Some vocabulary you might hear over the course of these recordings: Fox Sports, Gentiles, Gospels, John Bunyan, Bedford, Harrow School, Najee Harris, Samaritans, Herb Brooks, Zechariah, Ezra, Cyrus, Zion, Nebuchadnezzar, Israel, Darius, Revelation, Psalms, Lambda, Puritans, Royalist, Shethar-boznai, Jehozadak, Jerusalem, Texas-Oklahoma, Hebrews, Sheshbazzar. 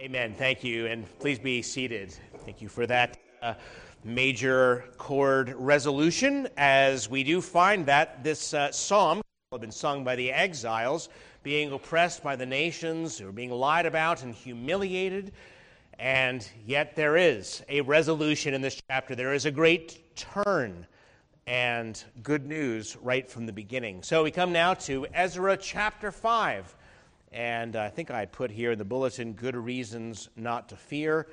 Amen. Thank you, and please be seated. Thank you for that major chord resolution, as we do find that this psalm had been sung by the exiles, being oppressed by the nations, who are being lied about and humiliated, and yet there is a resolution in this chapter. There is a great turn and good news right from the beginning. So we come now to Ezra chapter 5. And I think I put here in the bulletin, Good Reasons Not to Fear.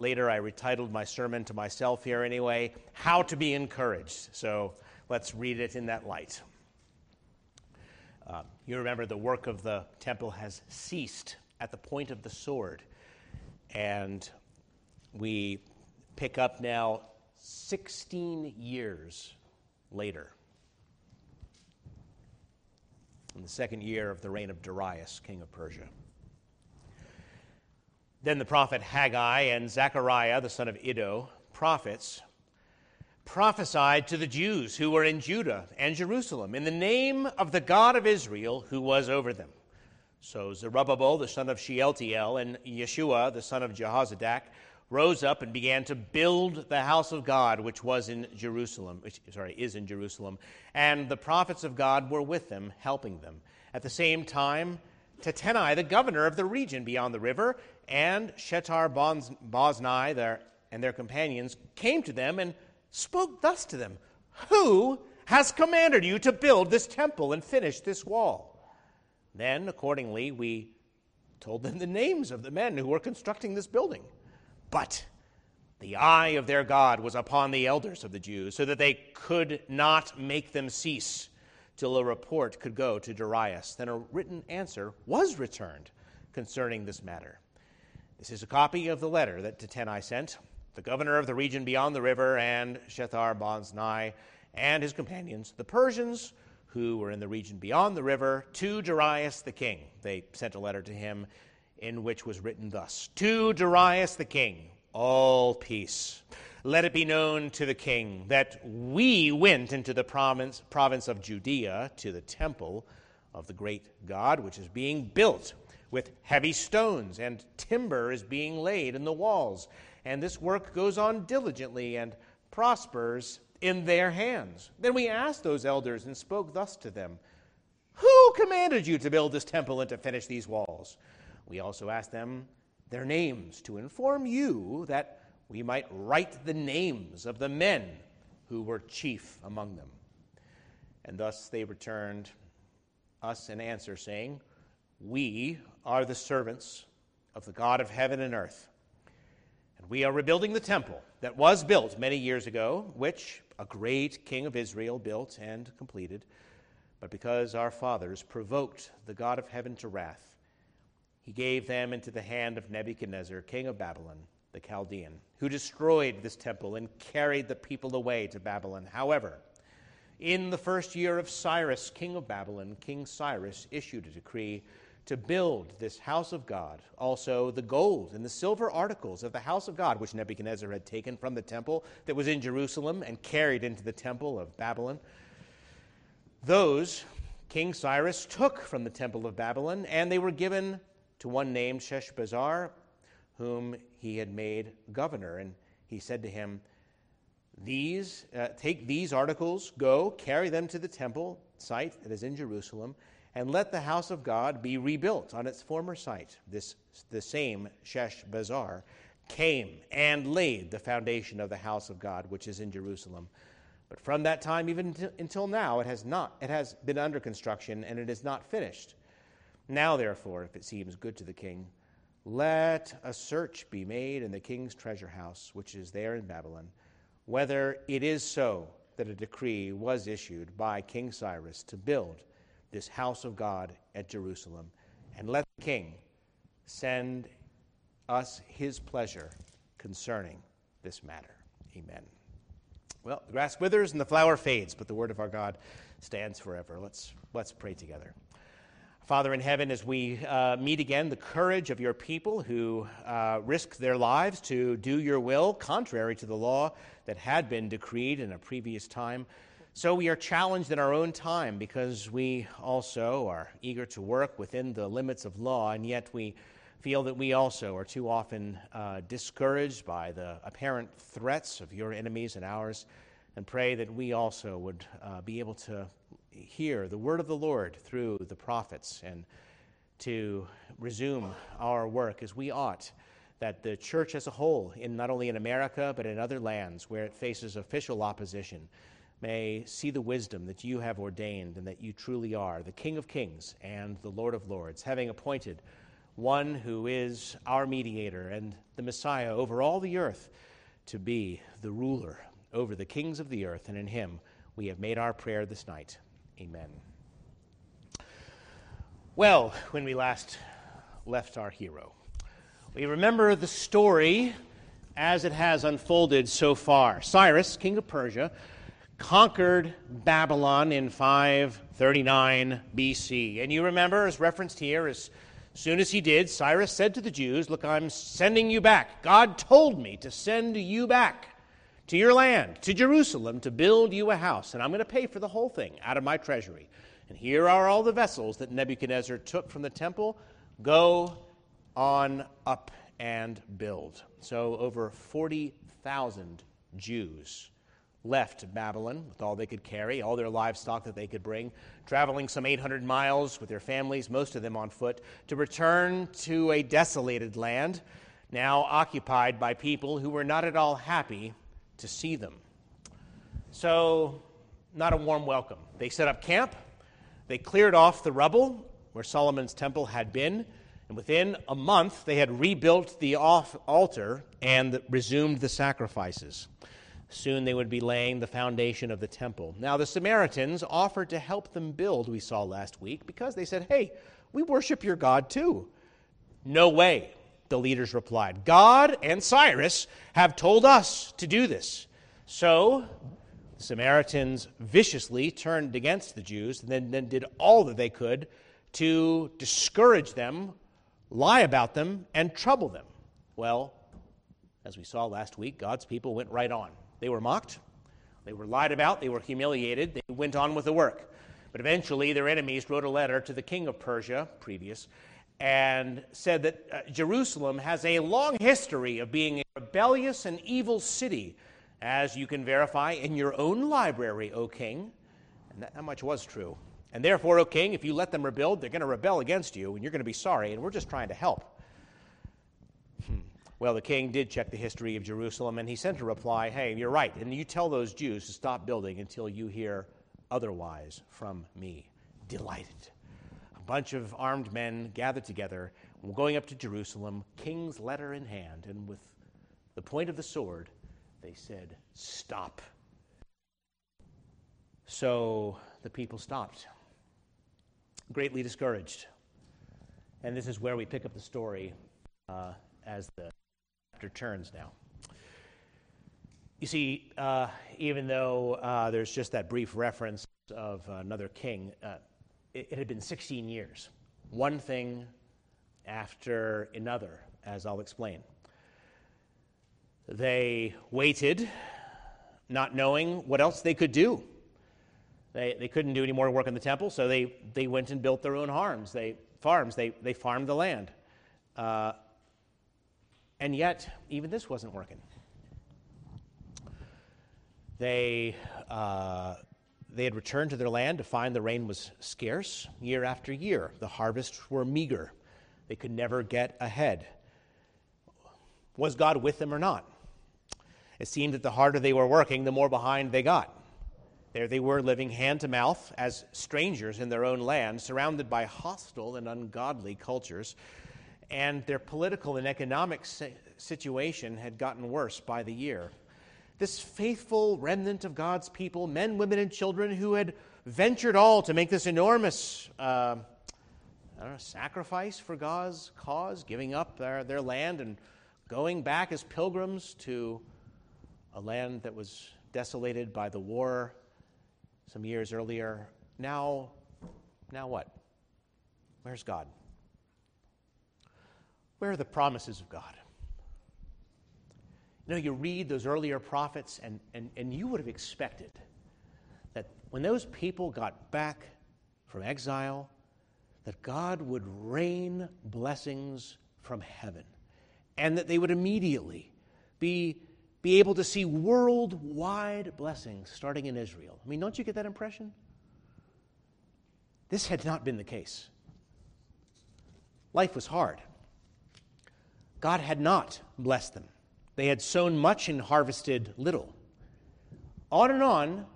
Later, I retitled my sermon to myself here anyway, How to Be Encouraged. So let's read it in that light. You remember the work of the temple has ceased at the point of the sword. And we pick up now 16 years later, in the second year of the reign of Darius, king of Persia. Then the prophet Haggai and Zechariah, the son of Iddo, prophets, prophesied to the Jews who were in Judah and Jerusalem in the name of the God of Israel who was over them. So Zerubbabel, the son of Shealtiel, and Yeshua, the son of Jehozadak, rose up and began to build the house of God, which was in Jerusalem, which is in Jerusalem, and the prophets of God were with them, helping them. At the same time, Tattenai, the governor of the region beyond the river, and Shethar-boznai and their companions came to them and spoke thus to them, "Who has commanded you to build this temple and finish this wall?" Then, accordingly, we told them the names of the men who were constructing this building. But the eye of their God was upon the elders of the Jews, so that they could not make them cease till a report could go to Darius. Then a written answer was returned concerning this matter. This is a copy of the letter that Tattenai sent, the governor of the region beyond the river, and Shethar-boznai and his companions, the Persians, who were in the region beyond the river, to Darius the king. They sent a letter to him, in which was written thus, "To Darius the king, all peace. Let it be known to the king that we went into the province of Judea to the temple of the great God, which is being built with heavy stones, and timber is being laid in the walls. And this work goes on diligently and prospers in their hands. Then we asked those elders and spoke thus to them, Who commanded you to build this temple and to finish these walls? We also asked them their names to inform you that we might write the names of the men who were chief among them. And thus they returned us an answer, saying, We are the servants of the God of heaven and earth, and we are rebuilding the temple that was built many years ago, which a great king of Israel built and completed, but because our fathers provoked the God of heaven to wrath, He gave them into the hand of Nebuchadnezzar, king of Babylon, the Chaldean, who destroyed this temple and carried the people away to Babylon. However, in the first year of Cyrus, king of Babylon, King Cyrus issued a decree to build this house of God. Also, the gold and the silver articles of the house of God, which Nebuchadnezzar had taken from the temple that was in Jerusalem and carried into the temple of Babylon, those King Cyrus took from the temple of Babylon, and they were given to one named Sheshbazzar, whom he had made governor. And he said to him, Take these articles, go, carry them to the temple site that is in Jerusalem, and let the house of God be rebuilt on its former site. The same Sheshbazzar came and laid the foundation of the house of God, which is in Jerusalem. But from that time even until now, it has been under construction, and it is not finished. Now, therefore, if it seems good to the king, let a search be made in the king's treasure house, which is there in Babylon, whether it is so that a decree was issued by King Cyrus to build this house of God at Jerusalem, and let the king send us his pleasure concerning this matter. Amen. Well, the grass withers and the flower fades, but the word of our God stands forever. Let's pray together. Father in heaven, as we meet again, the courage of your people who risked their lives to do your will contrary to the law that had been decreed in a previous time. So we are challenged in our own time because we also are eager to work within the limits of law, and yet we feel that we also are too often discouraged by the apparent threats of your enemies and ours, and pray that we also would be able to hear the word of the Lord through the prophets and to resume our work as we ought, that the church as a whole, in not only in America but in other lands where it faces official opposition, may see the wisdom that you have ordained and that you truly are the King of Kings and the Lord of Lords, having appointed one who is our mediator and the Messiah over all the earth to be the ruler over the kings of the earth, and in him we have made our prayer this night. Amen. Well, when we last left our hero, we remember the story as it has unfolded so far. Cyrus, king of Persia, conquered Babylon in 539 BC. And you remember, as referenced here, as soon as he did, Cyrus said to the Jews, "Look, I'm sending you back. God told me to send you back to your land, to Jerusalem, to build you a house, and I'm going to pay for the whole thing out of my treasury. And here are all the vessels that Nebuchadnezzar took from the temple. Go on up and build." So over 40,000 Jews left Babylon with all they could carry, all their livestock that they could bring, traveling some 800 miles with their families, most of them on foot, to return to a desolated land now occupied by people who were not at all happy to see them. So, not a warm welcome. They set up camp, they cleared off the rubble where Solomon's temple had been, and within a month they had rebuilt the altar and resumed the sacrifices. Soon they would be laying the foundation of the temple. Now, the Samaritans offered to help them build, we saw last week, because they said, "Hey, we worship your God too." "No way," the leaders replied. "God and Cyrus have told us to do this." So the Samaritans viciously turned against the Jews and then did all that they could to discourage them, lie about them, and trouble them. Well, as we saw last week, God's people went right on. They were mocked, they were lied about, they were humiliated, they went on with the work. But eventually their enemies wrote a letter to the king of Persia, previous, and said that Jerusalem has a long history of being a rebellious and evil city, as you can verify in your own library, O king. And that much was true. "And therefore, O king, if you let them rebuild, they're going to rebel against you, and you're going to be sorry, and we're just trying to help." Well, the king did check the history of Jerusalem, and he sent a reply, "Hey, you're right, and you tell those Jews to stop building until you hear otherwise from me." Delighted. A bunch of armed men gathered together, going up to Jerusalem, king's letter in hand, and with the point of the sword, they said, "Stop." So the people stopped, greatly discouraged. And this is where we pick up the story as the chapter turns now. You see, even though there's just that brief reference of another king, it had been 16 years, one thing after another, as I'll explain. They waited, not knowing what else they could do. They couldn't do any more work in the temple, so they went and built their own farms. They farmed the land. And yet, even this wasn't working. They had returned to their land to find the rain was scarce year after year. The harvests were meager. They could never get ahead. Was God with them or not? It seemed that the harder they were working, the more behind they got. There they were, living hand to mouth as strangers in their own land, surrounded by hostile and ungodly cultures, and their political and economic situation had gotten worse by the year. This faithful remnant of God's people, men, women, and children who had ventured all to make this enormous sacrifice for God's cause, giving up their land and going back as pilgrims to a land that was desolated by the war some years earlier. Now what? Where's God? Where are the promises of God? You know, you read those earlier prophets, and you would have expected that when those people got back from exile, that God would rain blessings from heaven, and that they would immediately be able to see worldwide blessings starting in Israel. I mean, don't you get that impression? This had not been the case. Life was hard. God had not blessed them. They had sown much and harvested little. On and on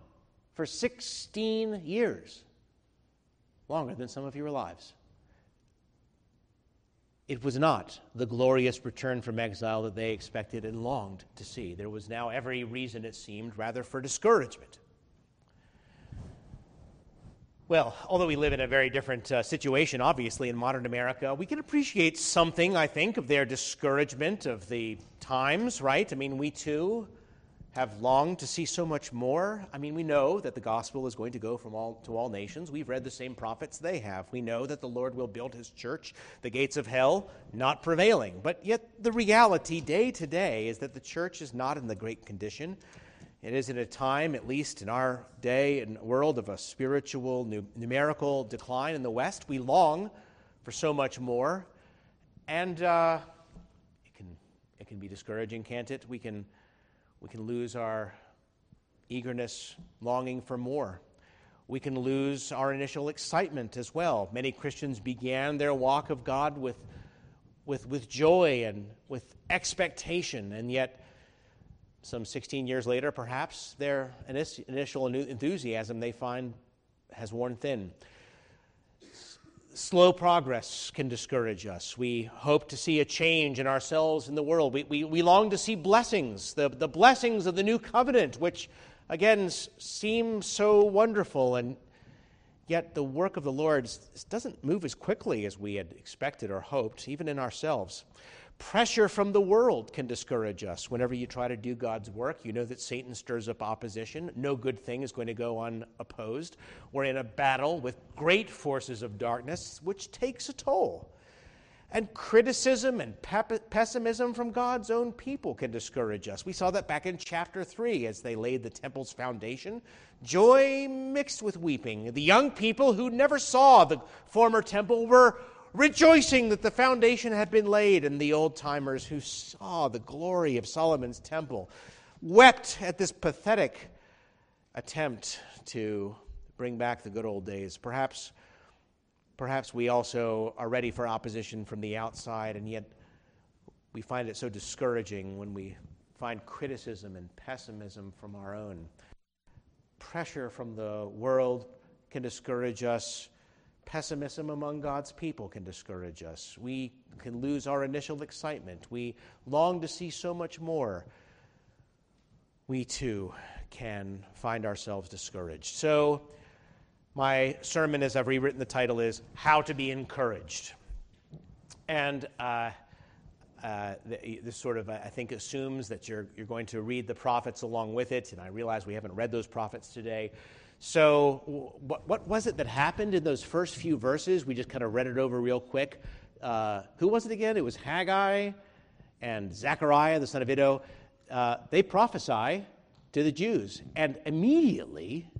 for 16 years, longer than some of your lives. It was not the glorious return from exile that they expected and longed to see. There was now every reason, it seemed, rather for discouragement. Well, although we live in a very different situation, obviously, in modern America, we can appreciate something, I think, of their discouragement of the times, right? I mean, we too have longed to see so much more. I mean, we know that the gospel is going to go from all to all nations. We've read the same prophets they have. We know that the Lord will build his church, the gates of hell not prevailing. But yet the reality day to day is that the church is not in the great condition. It is in a time, at least in our day and world, of a spiritual, numerical decline in the West. We long for so much more, and it can be discouraging, can't it? We can lose our eagerness, longing for more. We can lose our initial excitement as well. Many Christians began their walk of God with joy and with expectation, and yet some 16 years later, perhaps, their initial enthusiasm they find has worn thin. Slow progress can discourage us. We hope to see a change in ourselves and the world. We long to see blessings, the blessings of the new covenant, which, again, seem so wonderful, and yet the work of the Lord doesn't move as quickly as we had expected or hoped, even in ourselves. Pressure from the world can discourage us. Whenever you try to do God's work, you know that Satan stirs up opposition. No good thing is going to go unopposed. We're in a battle with great forces of darkness, which takes a toll. And criticism and pessimism from God's own people can discourage us. We saw that back in chapter 3 as they laid the temple's foundation. Joy mixed with weeping. The young people who never saw the former temple were rejoicing that the foundation had been laid, and the old-timers who saw the glory of Solomon's temple wept at this pathetic attempt to bring back the good old days. Perhaps we also are ready for opposition from the outside, and yet we find it so discouraging when we find criticism and pessimism from our own. Pressure from the world can discourage us. Pessimism among God's people can discourage us. We can lose our initial excitement. We long to see so much more. We too can find ourselves discouraged. So my sermon, as I've rewritten the title, is How to Be Encouraged. And this sort of, I think, assumes that you're going to read the prophets along with it, and I realize we haven't read those prophets today. So what was it that happened in those first few verses? We just kind of read it over real quick. Who was it again? It was Haggai and Zechariah, the son of Iddo. They prophesy to the Jews. And immediately,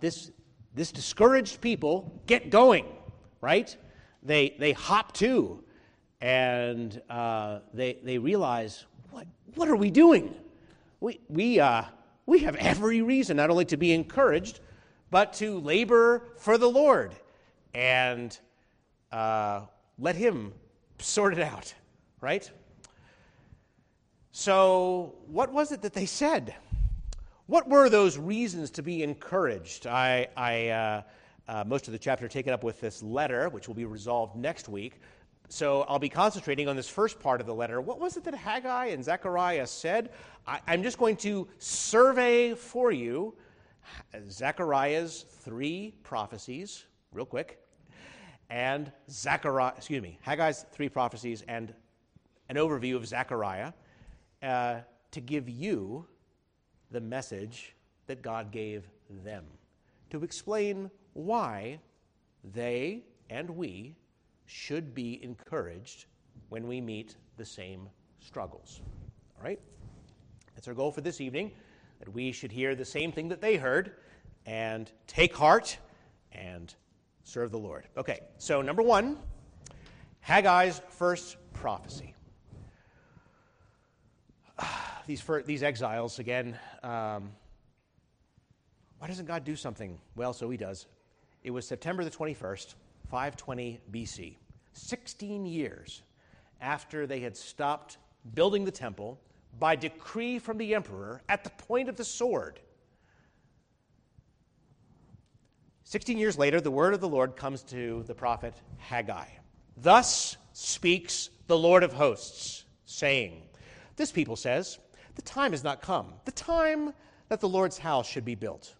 this discouraged people get going, right? They hop to, and they realize, what are we doing? We have every reason not only to be encouraged, but to labor for the Lord and let him sort it out, right? So what was it that they said? What were those reasons to be encouraged? I most of the chapter taken up with this letter, which will be resolved next week. So I'll be concentrating on this first part of the letter. What was it that Haggai and Zechariah said? I'm just going to survey for you Zechariah's three prophecies, real quick, and Haggai's three prophecies and an overview of Zechariah to give you the message that God gave them, to explain why they and we should be encouraged when we meet the same struggles. All right? That's our goal for this evening, that we should hear the same thing that they heard and take heart and serve the Lord. Okay, so number one, Haggai's first prophecy. These exiles, again, why doesn't God do something? Well, so he does. It was September the 21st, 520 BC, 16 years after they had stopped building the temple by decree from the emperor at the point of the sword. 16 years later, the word of the Lord comes to the prophet Haggai. Thus speaks the Lord of hosts, saying, this people says, the time has not come, the time that the Lord's house should be built.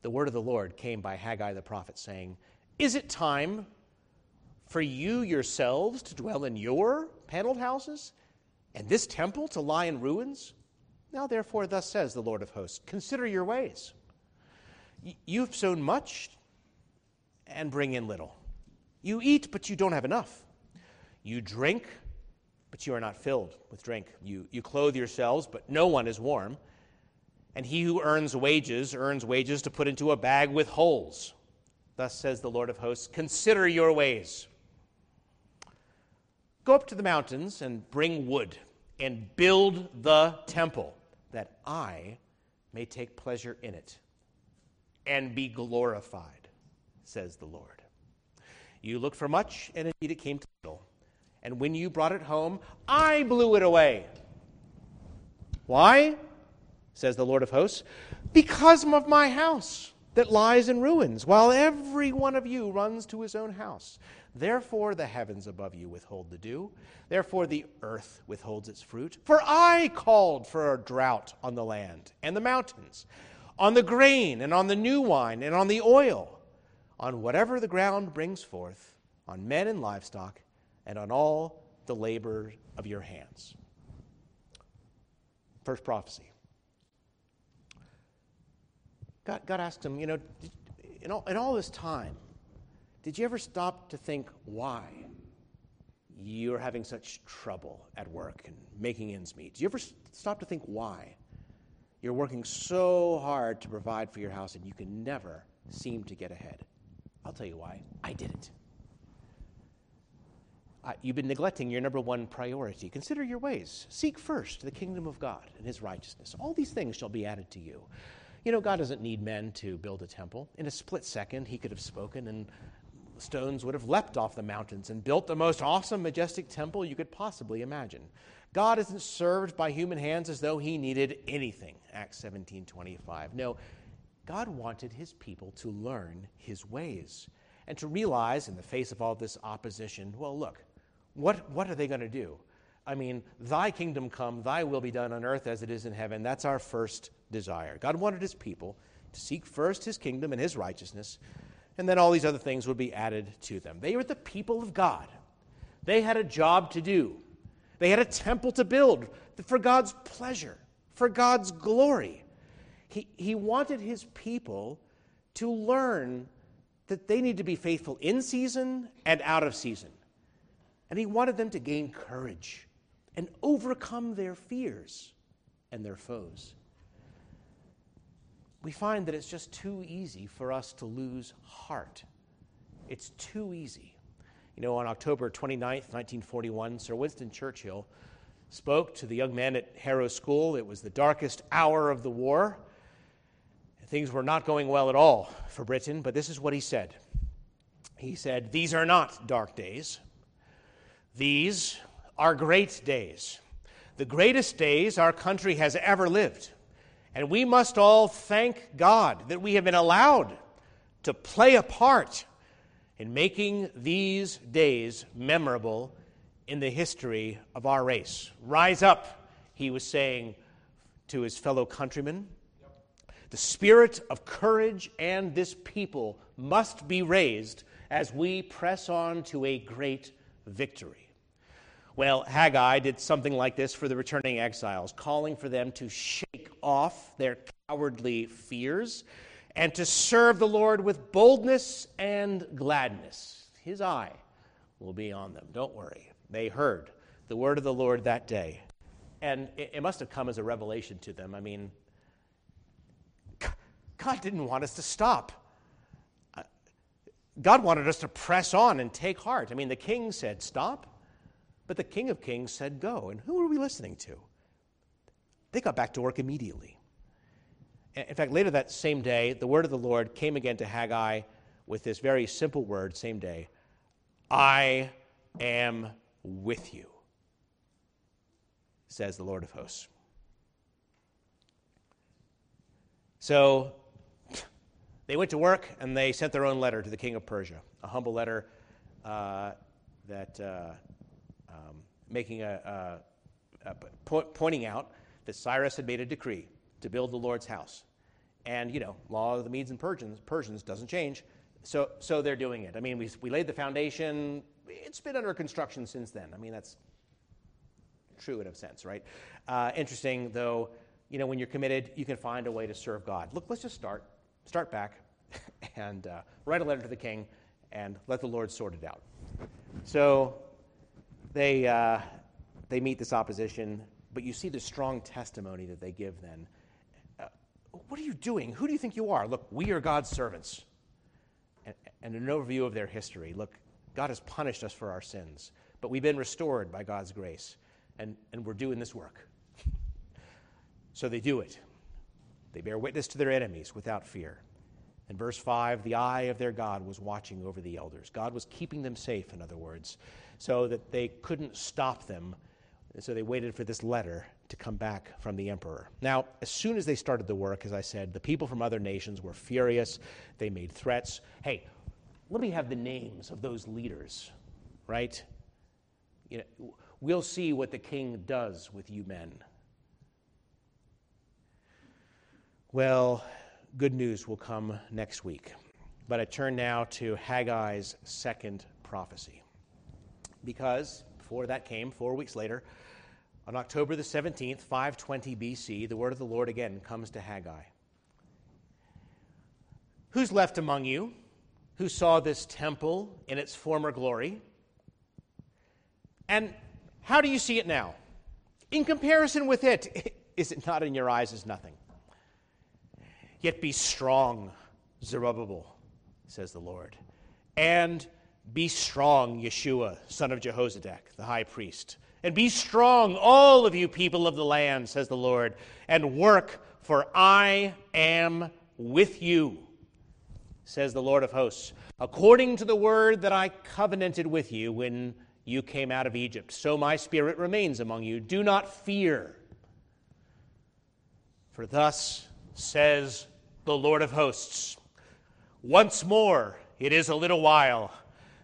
The word of the Lord came by Haggai the prophet, saying, is it time for you yourselves to dwell in your paneled houses, and this temple to lie in ruins? Now therefore, thus says the Lord of hosts, consider your ways. You've sown much and bring in little. You eat, but you don't have enough. You drink, but you are not filled with drink. You clothe yourselves, but no one is warm. And he who earns wages to put into a bag with holes. Thus says the Lord of hosts, consider your ways. Go up to the mountains and bring wood and build the temple, that I may take pleasure in it and be glorified, says the Lord. You looked for much, and indeed it came to little. And when you brought it home, I blew it away. Why? Says the Lord of hosts, because of my house that lies in ruins, while every one of you runs to his own house. Therefore the heavens above you withhold the dew, therefore the earth withholds its fruit. For I called for a drought on the land and the mountains, on the grain and on the new wine and on the oil, on whatever the ground brings forth, on men and livestock, and on all the labor of your hands. First prophecy. God asked him, in all this time, did you ever stop to think why you're having such trouble at work and making ends meet? Did you ever stop to think why you're working so hard to provide for your house and you can never seem to get ahead? I'll tell you why. I did it. You've been neglecting your number one priority. Consider your ways. Seek first the kingdom of God and his righteousness. All these things shall be added to you. You know, God doesn't need men to build a temple. In a split second, he could have spoken, and stones would have leapt off the mountains and built the most awesome, majestic temple you could possibly imagine. God isn't served by human hands as though he needed anything, Acts 17:25. No, God wanted his people to learn his ways and to realize in the face of all this opposition, well, look, what are they going to do? I mean, thy kingdom come, thy will be done on earth as it is in heaven. That's our first desire. God wanted his people to seek first his kingdom and his righteousness, and then all these other things would be added to them. They were the people of God. They had a job to do. They had a temple to build for God's pleasure, for God's glory. He wanted his people to learn that they need to be faithful in season and out of season. And he wanted them to gain courage and overcome their fears and their foes. We find that it's just too easy for us to lose heart. It's too easy. You know, on October 29th, 1941, Sir Winston Churchill spoke to the young men at Harrow School. It was the darkest hour of the war. Things were not going well at all for Britain, but this is what he said. He said, "These are not dark days. These are great days, the greatest days our country has ever lived, and we must all thank God that we have been allowed to play a part in making these days memorable in the history of our race. Rise up," he was saying to his fellow countrymen. The spirit of courage and this people must be raised as we press on to a great victory. Well, Haggai did something like this for the returning exiles, calling for them to shake off their cowardly fears and to serve the Lord with boldness and gladness. His eye will be on them. Don't worry. They heard the word of the Lord that day. And it must have come as a revelation to them. I mean, God didn't want us to stop. God wanted us to press on and take heart. I mean, the king said, stop, but the King of Kings said, go. And who are we listening to? They got back to work immediately. In fact, later that same day, the word of the Lord came again to Haggai with this very simple word, same day, I am with you, says the Lord of hosts. So they went to work, and they sent their own letter to the king of Persia, a humble letter pointing out that Cyrus had made a decree to build the Lord's house. And, you know, law of the Medes and Persians doesn't change, so they're doing it. I mean, we laid the foundation. It's been under construction since then. I mean, that's true in a sense, right? Interesting, though, you know, when you're committed, you can find a way to serve God. Look, let's just start back and write a letter to the king and let the Lord sort it out. So they meet this opposition, but you see the strong testimony that they give then. What are you doing? Who do you think you are? Look, we are God's servants. And an overview of their history. Look, God has punished us for our sins, but we've been restored by God's grace, and we're doing this work. So they do it. They bear witness to their enemies without fear. In verse 5, the eye of their God was watching over the elders. God was keeping them safe, in other words, so that they couldn't stop them. And so they waited for this letter to come back from the emperor. Now, as soon as they started the work, as I said, the people from other nations were furious. They made threats. Hey, let me have the names of those leaders, right? You know, we'll see what the king does with you men. Well, good news will come next week. But I turn now to Haggai's second prophecy. Because before that came, 4 weeks later, on October the 17th, 520 B.C., the word of the Lord again comes to Haggai. Who's left among you who saw this temple in its former glory? And how do you see it now? In comparison with it, is it not in your eyes as nothing? Yet be strong, Zerubbabel, says the Lord, and be strong, Yeshua, son of Jehozadak, the high priest, and be strong, all of you people of the land, says the Lord, and work, for I am with you, says the Lord of hosts, according to the word that I covenanted with you when you came out of Egypt. So my spirit remains among you. Do not fear, for thus says the Lord of hosts, once more it is a little while,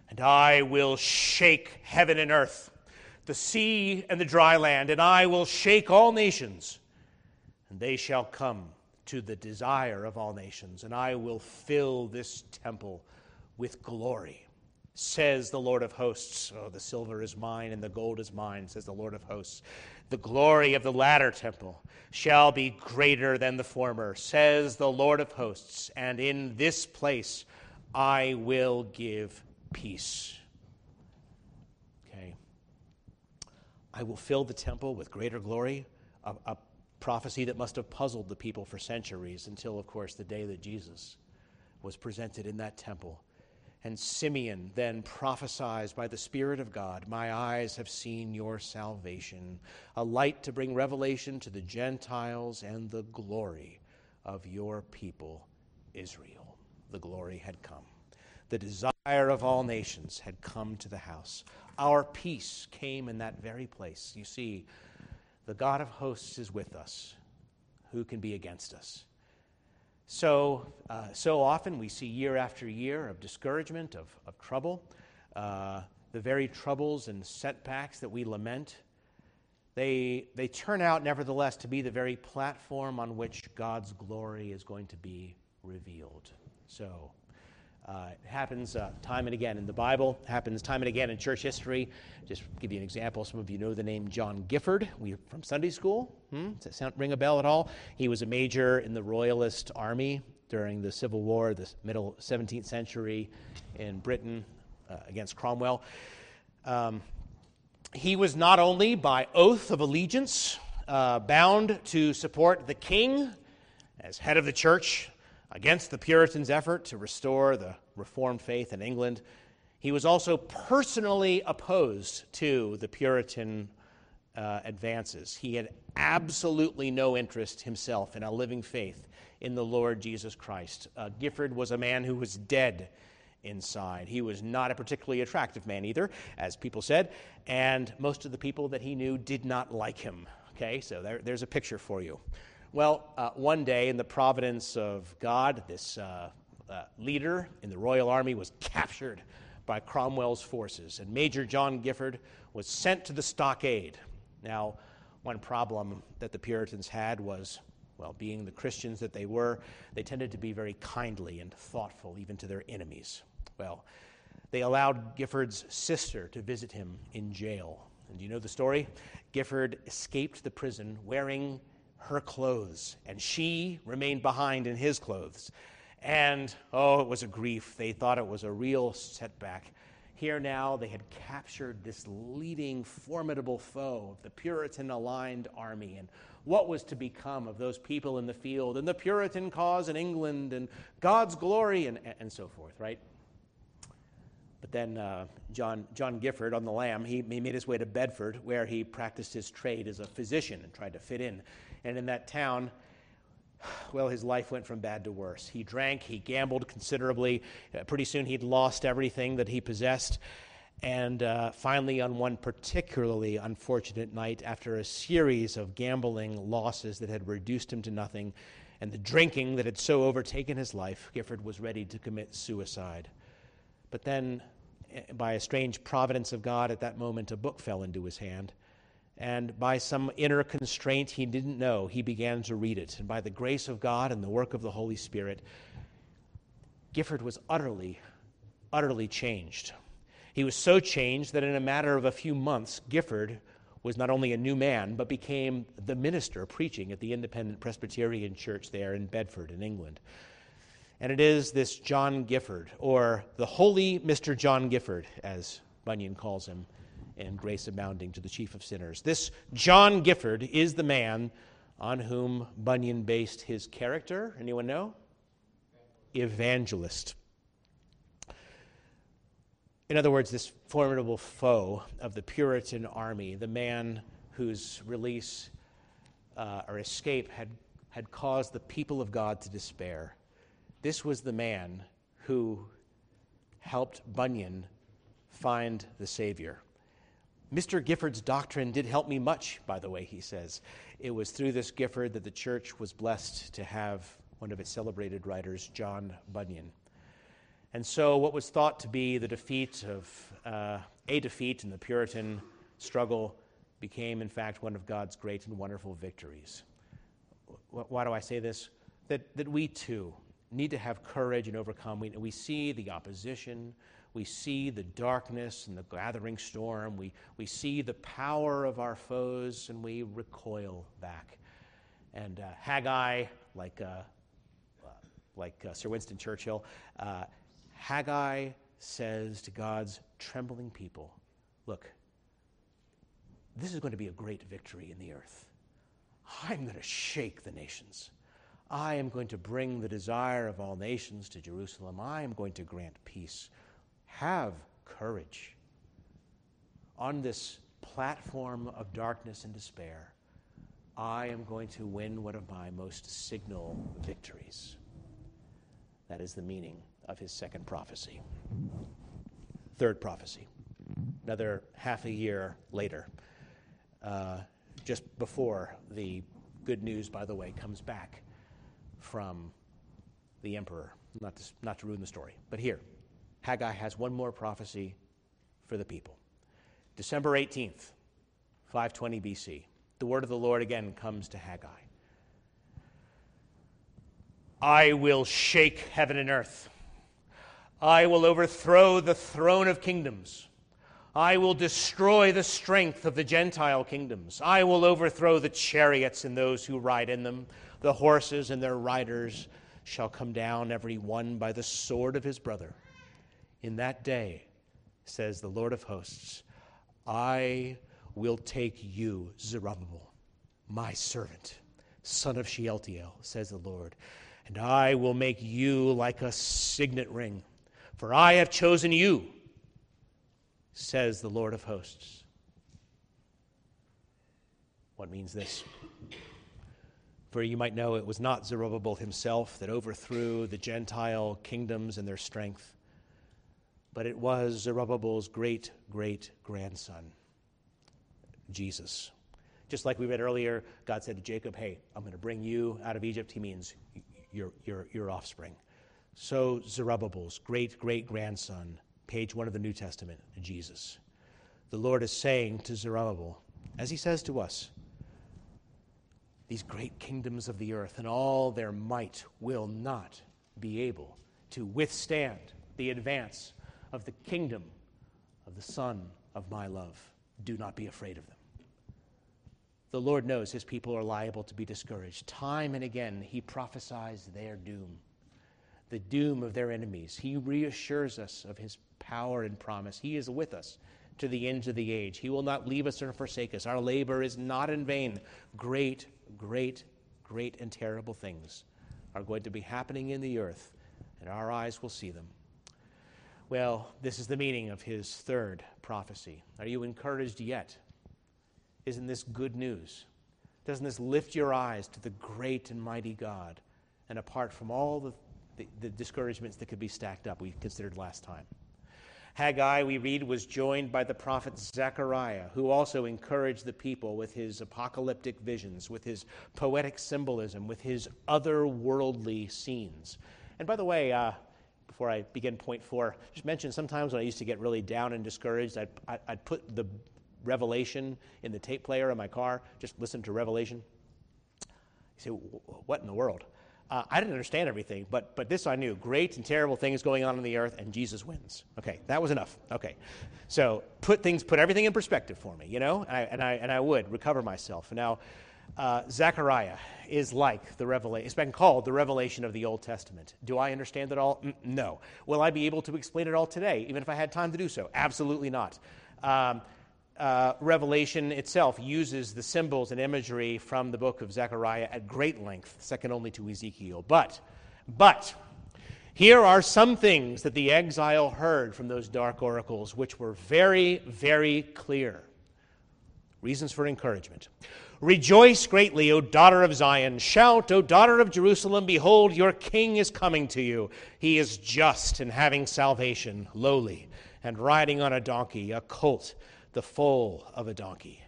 and I will shake heaven and earth, the sea and the dry land, and I will shake all nations, and they shall come to the desire of all nations, and I will fill this temple with glory, says the Lord of hosts. Oh, the silver is mine and the gold is mine, says the Lord of hosts. The glory of the latter temple shall be greater than the former, says the Lord of hosts, and in this place I will give peace. Okay. I will fill the temple with greater glory, a prophecy that must have puzzled the people for centuries until, of course, the day that Jesus was presented in that temple. And Simeon then prophesies by the Spirit of God, my eyes have seen your salvation, a light to bring revelation to the Gentiles and the glory of your people, Israel. The glory had come. The desire of all nations had come to the house. Our peace came in that very place. You see, the God of hosts is with us. Who can be against us? So often we see year after year of discouragement, of trouble, the very troubles and setbacks that we lament, they turn out nevertheless to be the very platform on which God's glory is going to be revealed. So it happens time and again in the Bible, it happens time and again in church history. Just to give you an example, some of you know the name John Gifford. We're from Sunday school. Does that ring a bell at all? He was a major in the Royalist army during the Civil War, the middle 17th century in Britain against Cromwell. He was not only by oath of allegiance bound to support the king as head of the church. Against the Puritans' effort to restore the Reformed faith in England, he was also personally opposed to the Puritan advances. He had absolutely no interest himself in a living faith in the Lord Jesus Christ. Gifford was a man who was dead inside. He was not a particularly attractive man either, as people said, and most of the people that he knew did not like him. Okay, so there's a picture for you. Well, one day in the providence of God, this leader in the Royal Army was captured by Cromwell's forces, and Major John Gifford was sent to the stockade. Now, one problem that the Puritans had was, well, being the Christians that they were, they tended to be very kindly and thoughtful, even to their enemies. Well, they allowed Gifford's sister to visit him in jail. And you know the story? Gifford escaped the prison wearing her clothes, and she remained behind in his clothes. And, oh, it was a grief. They thought it was a real setback. Here now, they had captured this leading, formidable foe of the Puritan-aligned army, and what was to become of those people in the field, and the Puritan cause in England, and God's glory, and so forth, right? But then John Gifford, on the lam, he made his way to Bedford, where he practiced his trade as a physician and tried to fit in. And in that town, well, his life went from bad to worse. He drank, he gambled considerably. Pretty soon he'd lost everything that he possessed. And finally, on one particularly unfortunate night, after a series of gambling losses that had reduced him to nothing, and the drinking that had so overtaken his life, Gifford was ready to commit suicide. But then, by a strange providence of God, at that moment a book fell into his hand. And by some inner constraint he didn't know, he began to read it. And by the grace of God and the work of the Holy Spirit, Gifford was utterly, utterly changed. He was so changed that in a matter of a few months, Gifford was not only a new man, but became the minister preaching at the Independent Presbyterian Church there in Bedford in England. And it is this John Gifford, or the holy Mr. John Gifford, as Bunyan calls him, and grace abounding to the chief of sinners. This John Gifford is the man on whom Bunyan based his character. Anyone know? Evangelist. In other words, this formidable foe of the Puritan army, the man whose release or escape had caused the people of God to despair. This was the man who helped Bunyan find the Savior. Mr. Gifford's doctrine did help me much, by the way, he says. It was through this Gifford that the church was blessed to have one of its celebrated writers, John Bunyan. And so what was thought to be the defeat of a defeat in the Puritan struggle became, in fact, one of God's great and wonderful victories. Why do I say this? That we, too, need to have courage and overcome. We see the opposition. We see the darkness and the gathering storm. We see the power of our foes, and we recoil back. And Haggai, like Sir Winston Churchill, Haggai says to God's trembling people, look, this is going to be a great victory in the earth. I'm going to shake the nations. I am going to bring the desire of all nations to Jerusalem. I am going to grant peace. Have courage. On this platform of darkness and despair, I am going to win one of my most signal victories. That is the meaning of his second prophecy. Third prophecy, another half a year later, just before the good news, by the way, comes back from the emperor. Not to ruin the story, but here. Haggai has one more prophecy for the people. December 18th, 520 BC, the word of the Lord again comes to Haggai. I will shake heaven and earth. I will overthrow the throne of kingdoms. I will destroy the strength of the Gentile kingdoms. I will overthrow the chariots and those who ride in them. The horses and their riders shall come down, every one by the sword of his brother. In that day, says the Lord of hosts, I will take you, Zerubbabel, my servant, son of Shealtiel, says the Lord, and I will make you like a signet ring, for I have chosen you, says the Lord of hosts." What means this? For you might know it was not Zerubbabel himself that overthrew the Gentile kingdoms and their strength, but it was Zerubbabel's great-great-grandson, Jesus. Just like we read earlier, God said to Jacob, "Hey, I'm going to bring you out of Egypt." He means your offspring. So Zerubbabel's great-great-grandson, page 1 of the New Testament, Jesus. The Lord is saying to Zerubbabel, as he says to us, "These great kingdoms of the earth and all their might will not be able to withstand the advance of the kingdom of the Son of my love. Do not be afraid of them." The Lord knows his people are liable to be discouraged. Time and again, he prophesies their doom, the doom of their enemies. He reassures us of his power and promise. He is with us to the end of the age. He will not leave us or forsake us. Our labor is not in vain. Great, great, great and terrible things are going to be happening in the earth, and our eyes will see them. Well, this is the meaning of his third prophecy. Are you encouraged yet? Isn't this good news? Doesn't this lift your eyes to the great and mighty God? And apart from all the discouragements that could be stacked up, we considered last time. Haggai, we read, was joined by the prophet Zechariah, who also encouraged the people with his apocalyptic visions, with his poetic symbolism, with his otherworldly scenes. And by the way, before I begin point 4, just mention sometimes when I used to get really down and discouraged, I'd put the Revelation in the tape player in my car, just listen to Revelation. You say, what in the world? I didn't understand everything, but this I knew. Great and terrible things going on the earth, and Jesus wins. Okay, that was enough. Okay, so put everything in perspective for me, you know, and I would recover myself. Now, Zechariah is like the Revelation. It's been called the Revelation of the Old Testament. Do I understand it all? No. Will I be able to explain it all today, even if I had time to do so? Absolutely not. Revelation itself uses the symbols and imagery from the book of Zechariah at great length, second only to Ezekiel. But here are some things that the exile heard from those dark oracles, which were very, very clear. Reasons for encouragement. "Rejoice greatly, O daughter of Zion. Shout, O daughter of Jerusalem. Behold, your king is coming to you. He is just and having salvation, lowly, and riding on a donkey, a colt, the foal of a donkey."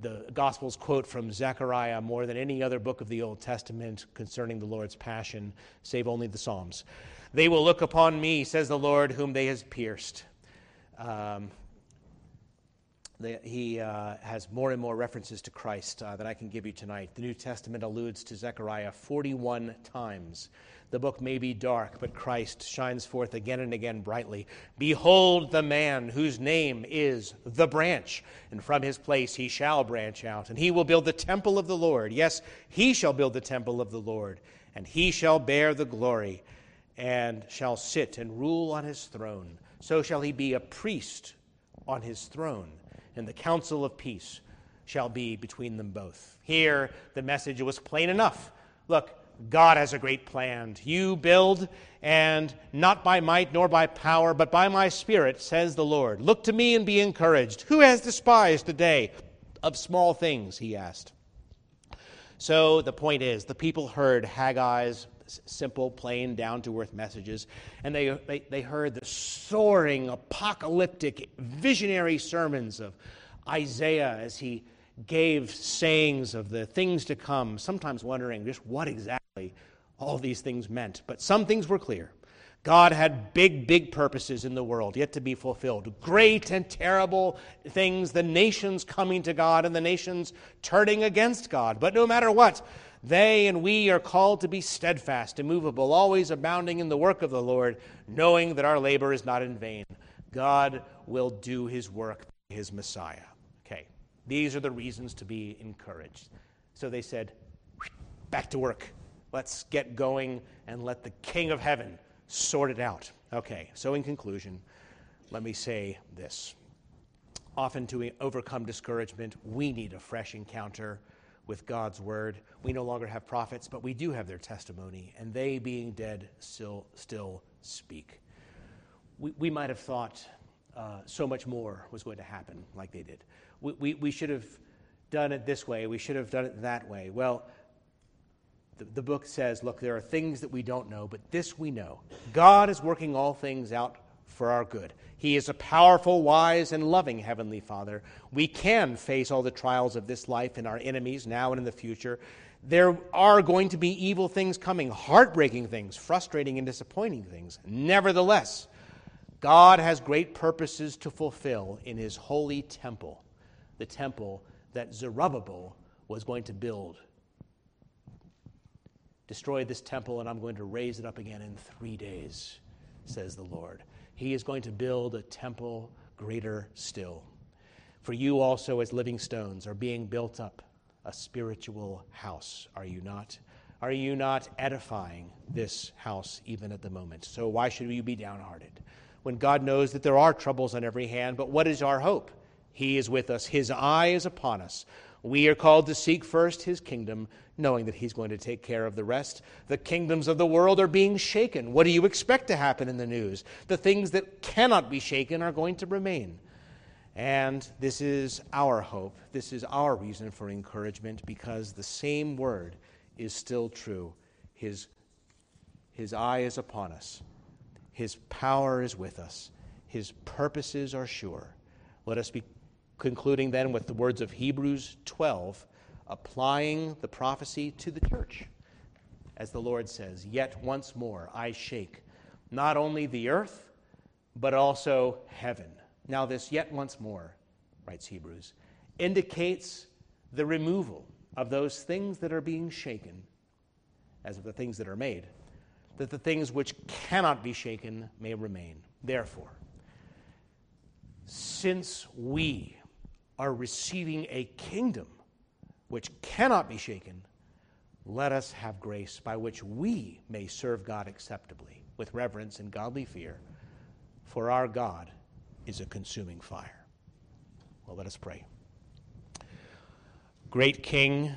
The Gospels quote from Zechariah more than any other book of the Old Testament concerning the Lord's passion, save only the Psalms. "They will look upon me, says the Lord, whom they has pierced." He has more and more references to Christ that I can give you tonight. The New Testament alludes to Zechariah 41 times. The book may be dark, but Christ shines forth again and again brightly. "Behold the man whose name is the branch, and from his place he shall branch out, and he will build the temple of the Lord. Yes, he shall build the temple of the Lord, and he shall bear the glory, and shall sit and rule on his throne. So shall he be a priest on his throne, and the council of peace shall be between them both." Here, the message was plain enough. Look, God has a great plan. "You build, and not by might nor by power, but by my Spirit, says the Lord. Look to me and be encouraged. Who has despised the day of small things?" he asked. So the point is, the people heard Haggai's simple, plain, down-to-earth messages, and they heard the soaring, apocalyptic, visionary sermons of Isaiah as he gave sayings of the things to come, sometimes wondering just what exactly all these things meant. But some things were clear. God had big, big purposes in the world yet to be fulfilled. Great and terrible things, the nations coming to God and the nations turning against God. But no matter what, they and we are called to be steadfast, immovable, always abounding in the work of the Lord, knowing that our labor is not in vain. God will do his work by his Messiah. These are the reasons to be encouraged. So they said, back to work. Let's get going and let the King of Heaven sort it out. Okay, so in conclusion, let me say this. Often to overcome discouragement, we need a fresh encounter with God's word. We no longer have prophets, but we do have their testimony, and they, being dead, still speak. We might have thought so much more was going to happen like they did. We should have done it this way. We should have done it that way. Well, the book says, look, there are things that we don't know, but this we know. God is working all things out for our good. He is a powerful, wise, and loving Heavenly Father. We can face all the trials of this life and our enemies now and in the future. There are going to be evil things coming, heartbreaking things, frustrating and disappointing things. Nevertheless, God has great purposes to fulfill in His holy temple, the temple that Zerubbabel was going to build. Destroy this temple, and I'm going to raise it up again in 3 days, says the Lord. He is going to build a temple greater still. For you also, as living stones, are being built up a spiritual house, are you not? Are you not edifying this house even at the moment? So why should we be downhearted when God knows that there are troubles on every hand? But what is our hope? He is with us. His eye is upon us. We are called to seek first His kingdom, knowing that He's going to take care of the rest. The kingdoms of the world are being shaken. What do you expect to happen in the news? The things that cannot be shaken are going to remain. And this is our hope. This is our reason for encouragement, because the same word is still true. His eye is upon us. His power is with us. His purposes are sure. Let us be concluding then with the words of Hebrews 12, applying the prophecy to the church. As the Lord says, yet once more I shake not only the earth, but also heaven. Now this yet once more, writes Hebrews, indicates the removal of those things that are being shaken, as of the things that are made, that the things which cannot be shaken may remain. Therefore, since we are receiving a kingdom which cannot be shaken, let us have grace by which we may serve God acceptably with reverence and godly fear, for our God is a consuming fire. Well, let us pray. Great King,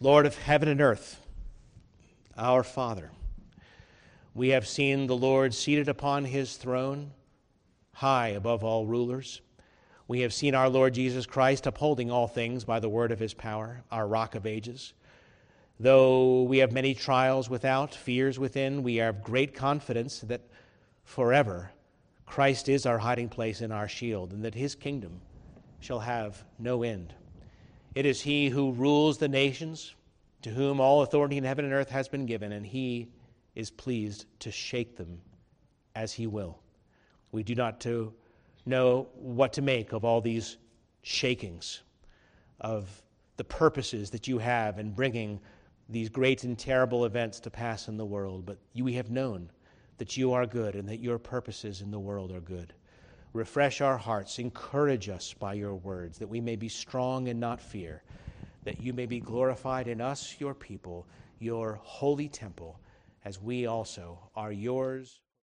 Lord of heaven and earth, our Father, we have seen the Lord seated upon His throne, high above all rulers. We have seen our Lord Jesus Christ upholding all things by the word of His power, our Rock of Ages. Though we have many trials without, fears within, we have great confidence that forever Christ is our hiding place and our shield, and that His kingdom shall have no end. It is He who rules the nations, to whom all authority in heaven and earth has been given, and He is pleased to shake them as He will. We do not to know what to make of all these shakings, of the purposes that You have in bringing these great and terrible events to pass in the world, but we have known that You are good and that Your purposes in the world are good. Refresh our hearts, encourage us by Your words, that we may be strong and not fear, that You may be glorified in us, Your people, Your holy temple, as we also are Yours.